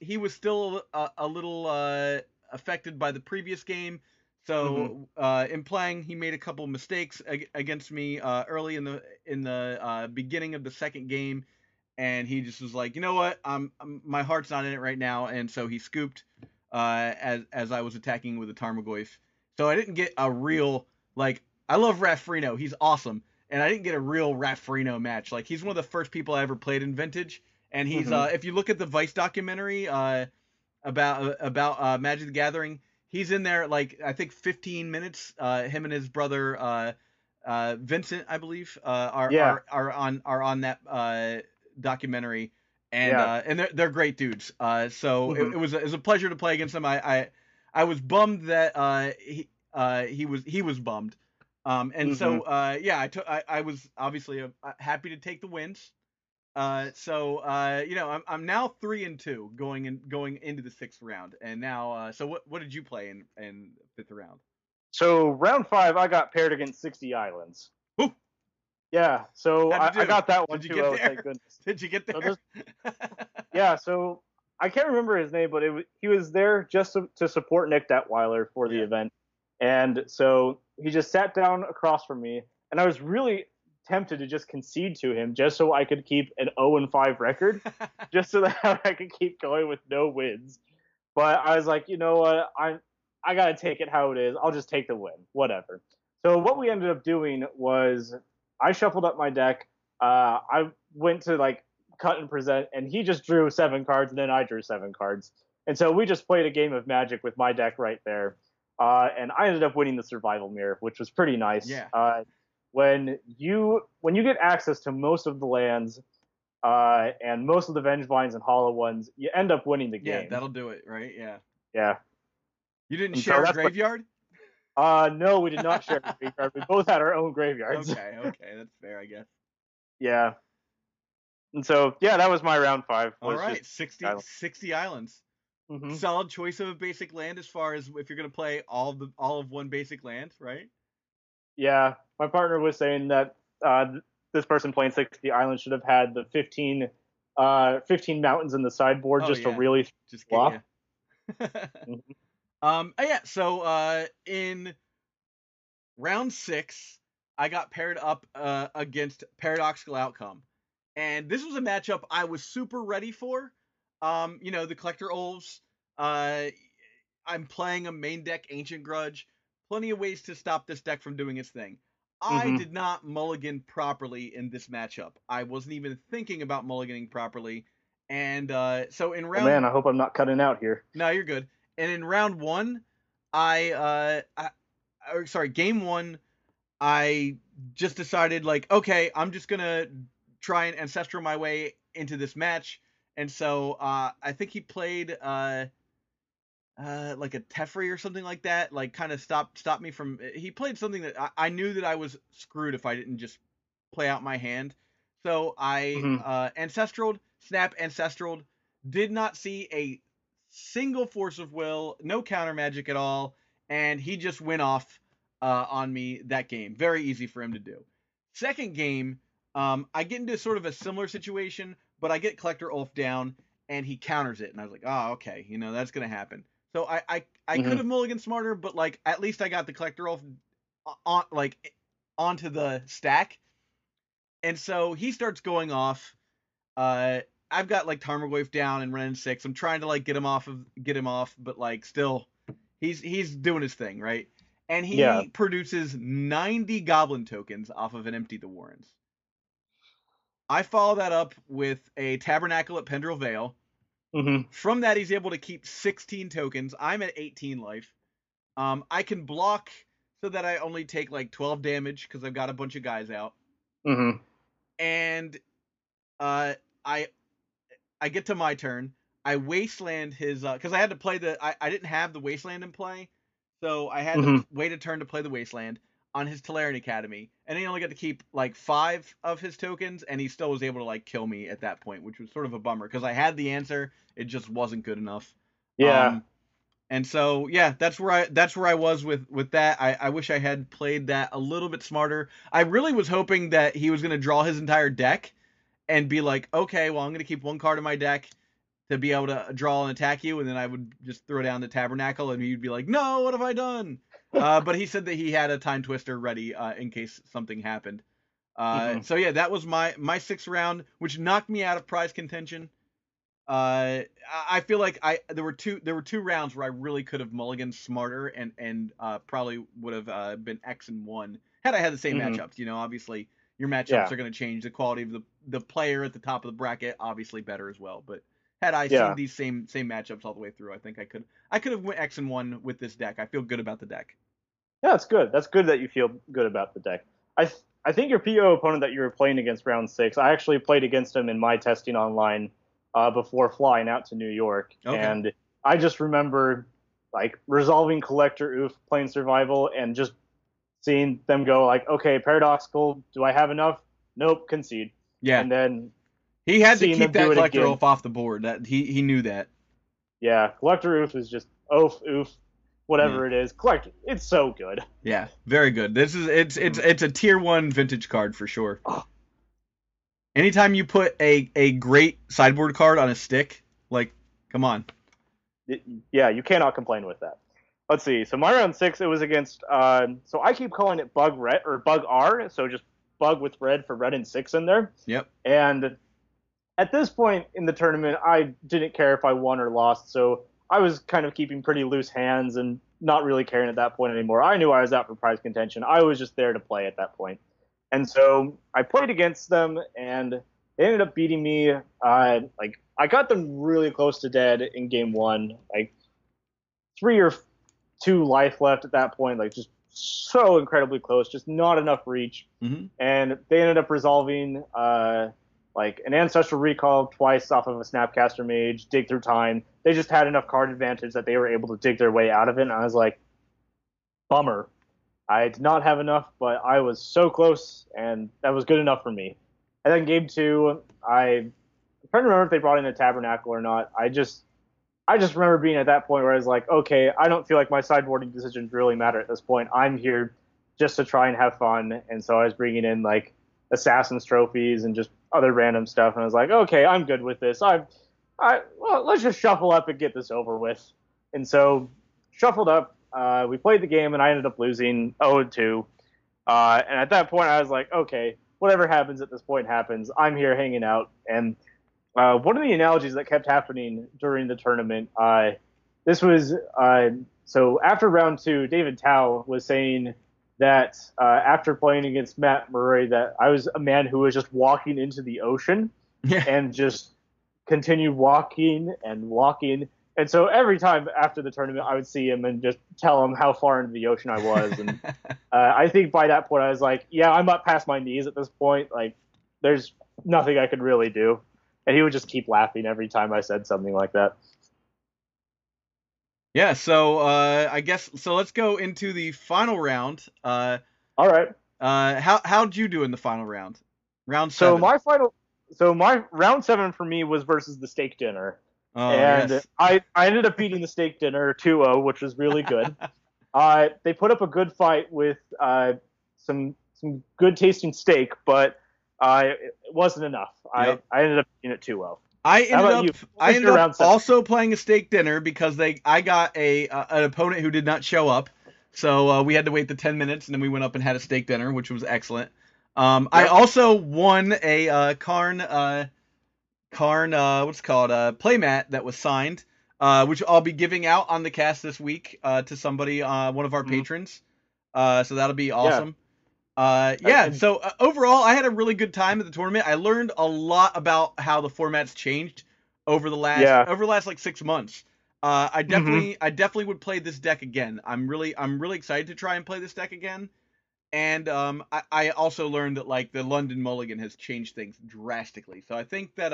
he was still a little affected by the previous game. So in playing, he made a couple mistakes against me early in the beginning of the second game, and he just was like, you know what, my heart's not in it right now, and so he scooped as I was attacking with a Tarmogoyf. So I didn't get a real, like, I love Raffarino, he's awesome, and I didn't get a real Raffarino match. Like, he's one of the first people I ever played in Vintage, and he's if you look at the Vice documentary about Magic the Gathering, he's in there, like, I think 15 minutes. Him and his brother Vincent, I believe, are on that documentary, and they're great dudes. So it was a pleasure to play against him. I was bummed that he was bummed, and so I was obviously happy to take the wins. I'm now 3-2 going into the 6th round. And now, so what did you play in 5th round? So round 5, I got paired against 60 Islands. Ooh. Yeah. So I got that one. Did you get there? Thank goodness. Did you get there? So yeah. So I can't remember his name, but he was there just to support Nick Detweiler for the event. And so he just sat down across from me, and I was really tempted to just concede to him just so I could keep an 0-5 record, just so that I could keep going with no wins. But I was like, you know what, I gotta take it how it is. I'll just take the win, whatever. So what we ended up doing was I shuffled up my deck. I went to like cut and present, and he just drew 7 cards, and then I drew 7 cards. And so we just played a game of Magic with my deck right there. And I ended up winning the Survival Mirror, which was pretty nice. Yeah. When you get access to most of the lands and most of the Vengevines and Hollow Ones, you end up winning the game. Yeah, that'll do it, right? Yeah. Yeah. You didn't share a graveyard? No, we did not share a graveyard. We both had our own graveyards. Okay, that's fair, I guess. Yeah. And so, yeah, that was my round 5. All right, 60 Islands. Mm-hmm. Solid choice of a basic land as far as if you're going to play all of one basic land, right? Yeah, my partner was saying that this person playing 60 Islands should have had the 15 mountains in the sideboard to really flop. Yeah. So in round 6, I got paired up against Paradoxical Outcome, and this was a matchup I was super ready for. The Collector Ouphe. I'm playing a main deck Ancient Grudge. Plenty of ways to stop this deck from doing its thing. I did not mulligan properly in this matchup. I wasn't even thinking about mulliganing properly. And so in round... Oh, man, I hope I'm not cutting out here. No, you're good. And in round 1, game 1, I just decided, like, okay, I'm just going to try and Ancestral my way into this match. And so I think he played... like a Teferi or something like that, like kind of stopped me from... He played something that I knew that I was screwed if I didn't just play out my hand. So I Ancestraled, Snap Ancestraled, did not see a single Force of Will, no counter magic at all, and he just went off on me that game. Very easy for him to do. Second game, I get into sort of a similar situation, but I get Collector Ouphe down, and he counters it. And I was like, oh, okay, that's going to happen. So I could have mulliganed smarter, but like at least I got the Collector Ouphe onto the stack, and so he starts going off. I've got like Tarmogoyf down and Renin 6. I'm trying to like get him off, but like still, he's doing his thing, right? And he produces 90 goblin tokens off of an Empty the Warrens. I follow that up with a Tabernacle at Pendrell Vale. Mm-hmm. From that, he's able to keep 16 tokens. I'm at 18 life. I can block so that I only take like 12 damage because I've got a bunch of guys out. Mm-hmm. And I get to my turn. I wasteland his because I had to play the I didn't have the wasteland in play, so I had to wait a turn to play the wasteland on his Tolarian Academy, and he only got to keep like 5 of his tokens, and he still was able to like kill me at that point, which was sort of a bummer because I had the answer, it just wasn't good enough. Yeah. And so yeah, that's where I was with that. I wish I had played that a little bit smarter. I really was hoping that he was going to draw his entire deck and be like, okay, well I'm going to keep one card in my deck to be able to draw and attack you, and then I would just throw down the Tabernacle, and he'd be like, no, what have I done? But he said that he had a Time Twister ready in case something happened. So yeah, that was my sixth round, which knocked me out of prize contention. I feel like there were two rounds where I really could have mulliganed smarter and probably would have been X and one had I had the same matchups. You know, obviously your matchups are going to change. The quality of the player at the top of the bracket obviously better as well, but. Had I seen these same matchups all the way through, I think I could have went X and one with this deck. I feel good about the deck. Yeah, that's good. That's good that you feel good about the deck. I think your PO opponent that you were playing against round 6, I actually played against him in my testing online before flying out to New York. Okay. And I just remember like resolving Collector Ouphe, playing Survival, and just seeing them go like, okay, Paradoxical, do I have enough? Nope, concede. Yeah. And then he had to keep that Collector Ouphe off the board. That he knew that. Yeah, Collector Ouphe is just Ouphe, whatever it is. Collector, it's so good. Yeah, very good. This is it's a tier 1 vintage card for sure. Oh. Anytime you put a great sideboard card on a stick, like come on. Yeah, you cannot complain with that. Let's see. So my round 6, it was against. So I keep calling it Bug Red or Bug R. So just Bug with red for red and 6 in there. Yep. And at this point in the tournament, I didn't care if I won or lost, so I was kind of keeping pretty loose hands and not really caring at that point anymore. I knew I was out for prize contention. I was just there to play at that point. And so I played against them, and they ended up beating me. Like I got them really close to dead in game 1, like 3 or 2 life left at that point, like just so incredibly close, just not enough reach. Mm-hmm. And they ended up resolving... like an Ancestral Recall twice off of a Snapcaster Mage, dig through time. They just had enough card advantage that they were able to dig their way out of it. And I was like, bummer. I did not have enough, but I was so close, and that was good enough for me. And then game 2, I'm trying to remember if they brought in a Tabernacle or not. I just remember being at that point where I was like, okay, I don't feel like my sideboarding decisions really matter at this point. I'm here just to try and have fun. And so I was bringing in like Assassin's Trophies and just other random stuff, and I was like, okay, I'm good with this. Well, let's just shuffle up and get this over with. And so shuffled up, we played the game, and I ended up losing 0-2. And at that point, I was like, okay, whatever happens at this point happens. I'm here hanging out. And one of the analogies that kept happening during the tournament, this was so after round 2, David Tao was saying that after playing against Matt Murray, that I was a man who was just walking into the ocean and just continued walking and walking. And so every time after the tournament, I would see him and just tell him how far into the ocean I was. And I think by that point, I was like, yeah, I'm up past my knees at this point. Like, there's nothing I could really do. And he would just keep laughing every time I said something like that. Yeah, so I guess so. Let's go into the final round. All right. How'd you do in the final round? Round 7. So my round 7 for me was versus the Steak Dinner, yes. I ended up beating the Steak Dinner 2-0, which was really good. They put up a good fight with some good tasting steak, but it wasn't enough. Yep. I ended up beating it 2-0. I ended up also playing a Steak Dinner because I got an opponent who did not show up, so we had to wait the 10 minutes, and then we went up and had a Steak Dinner, which was excellent. Yep. I also won a playmat that was signed, which I'll be giving out on the cast this week to somebody, one of our patrons. So that'll be awesome. So overall, I had a really good time at the tournament. I learned a lot about how the format's changed over the last like 6 months. I definitely would play this deck again. I'm really excited to try and play this deck again. And I also learned that like the London Mulligan has changed things drastically. So I think that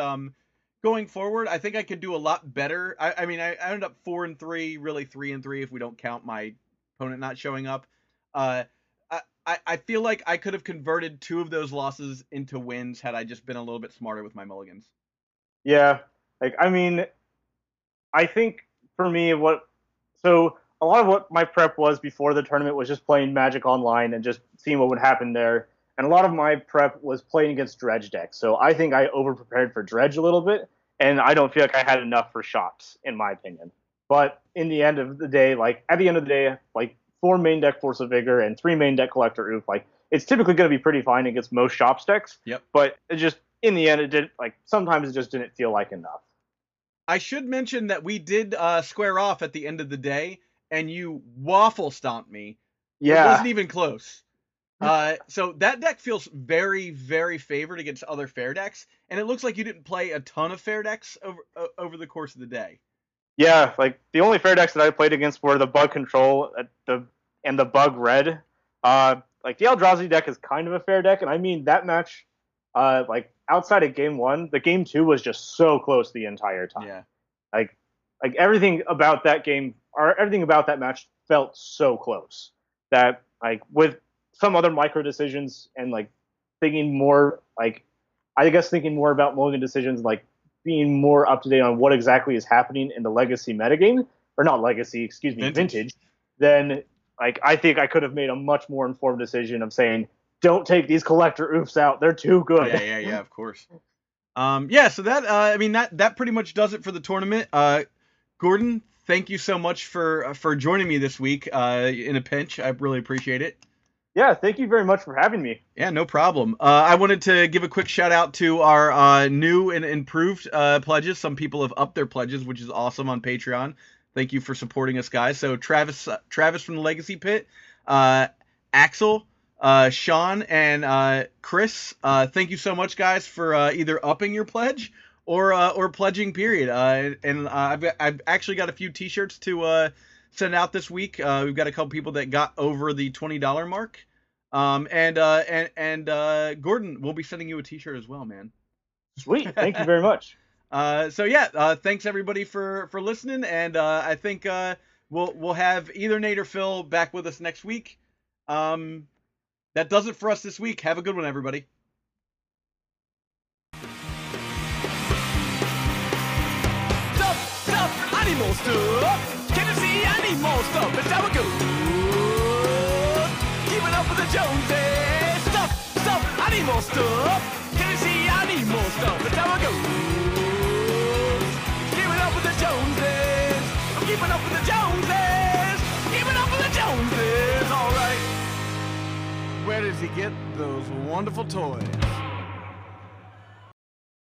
going forward, I think I could do a lot better. I mean I ended up 4-3, really 3-3 if we don't count my opponent not showing up. I feel like I could have converted 2 of those losses into wins had I just been a little bit smarter with my mulligans. Yeah. Like, I mean, I think for me, a lot of what my prep was before the tournament was just playing Magic Online and just seeing what would happen there. And a lot of my prep was playing against Dredge decks. So I think I overprepared for Dredge a little bit, and I don't feel like I had enough for Shops, in my opinion. But at the end of the day, like, 4 main deck Force of Vigor and 3 main deck Collector Ouphe, like, it's typically going to be pretty fine against most Shops decks. Yep. But it just, in the end, sometimes it just didn't feel like enough. I should mention that we did square off at the end of the day, and you waffle stomped me. Yeah. It wasn't even close. So that deck feels very, very favored against other fair decks, and it looks like you didn't play a ton of fair decks over the course of the day. Yeah, like, the only fair decks that I played against were the Bug Control and the Bug Red. Like, the Eldrazi deck is kind of a fair deck, and I mean, that match, like, outside of Game 1, the Game 2 was just so close the entire time. Yeah. Like everything about that game, or everything about that match felt so close that, like, with some other micro decisions and, like, thinking more about mulligan decisions, like, being more up to date on what exactly is happening in the legacy metagame, or not legacy, excuse me, vintage, then, like, I think I could have made a much more informed decision of saying, don't take these Collector Ouphes out. They're too good. Yeah, of course. So that, that pretty much does it for the tournament. Gordon, thank you so much for joining me this week in a pinch. I really appreciate it. Yeah, thank you very much for having me. Yeah, no problem. I wanted to give a quick shout out to our new and improved pledges. Some people have upped their pledges, which is awesome, on Patreon. Thank you for supporting us, guys. So Travis from the Legacy Pit, Axel, Sean, and Chris, thank you so much, guys, for either upping your pledge or pledging, period. I've actually got a few T-shirts to send out this week. We've got a couple people that got over the $20 mark. Gordon, we'll be sending you a T-shirt as well, man. Sweet. Thank you very much. Thanks everybody for listening. And I think we'll have either Nate or Phil back with us next week. That does it for us this week. Have a good one, everybody. Stop, animal stuff. More stuff, it's how it goes. Keeping up with the Joneses. Stop, I need more stuff. Can you see I need more stuff? It's how it goes. Keeping up with the Joneses. I'm keeping up with the Joneses. Keeping up with the Joneses. Alright. Where does he get those wonderful toys?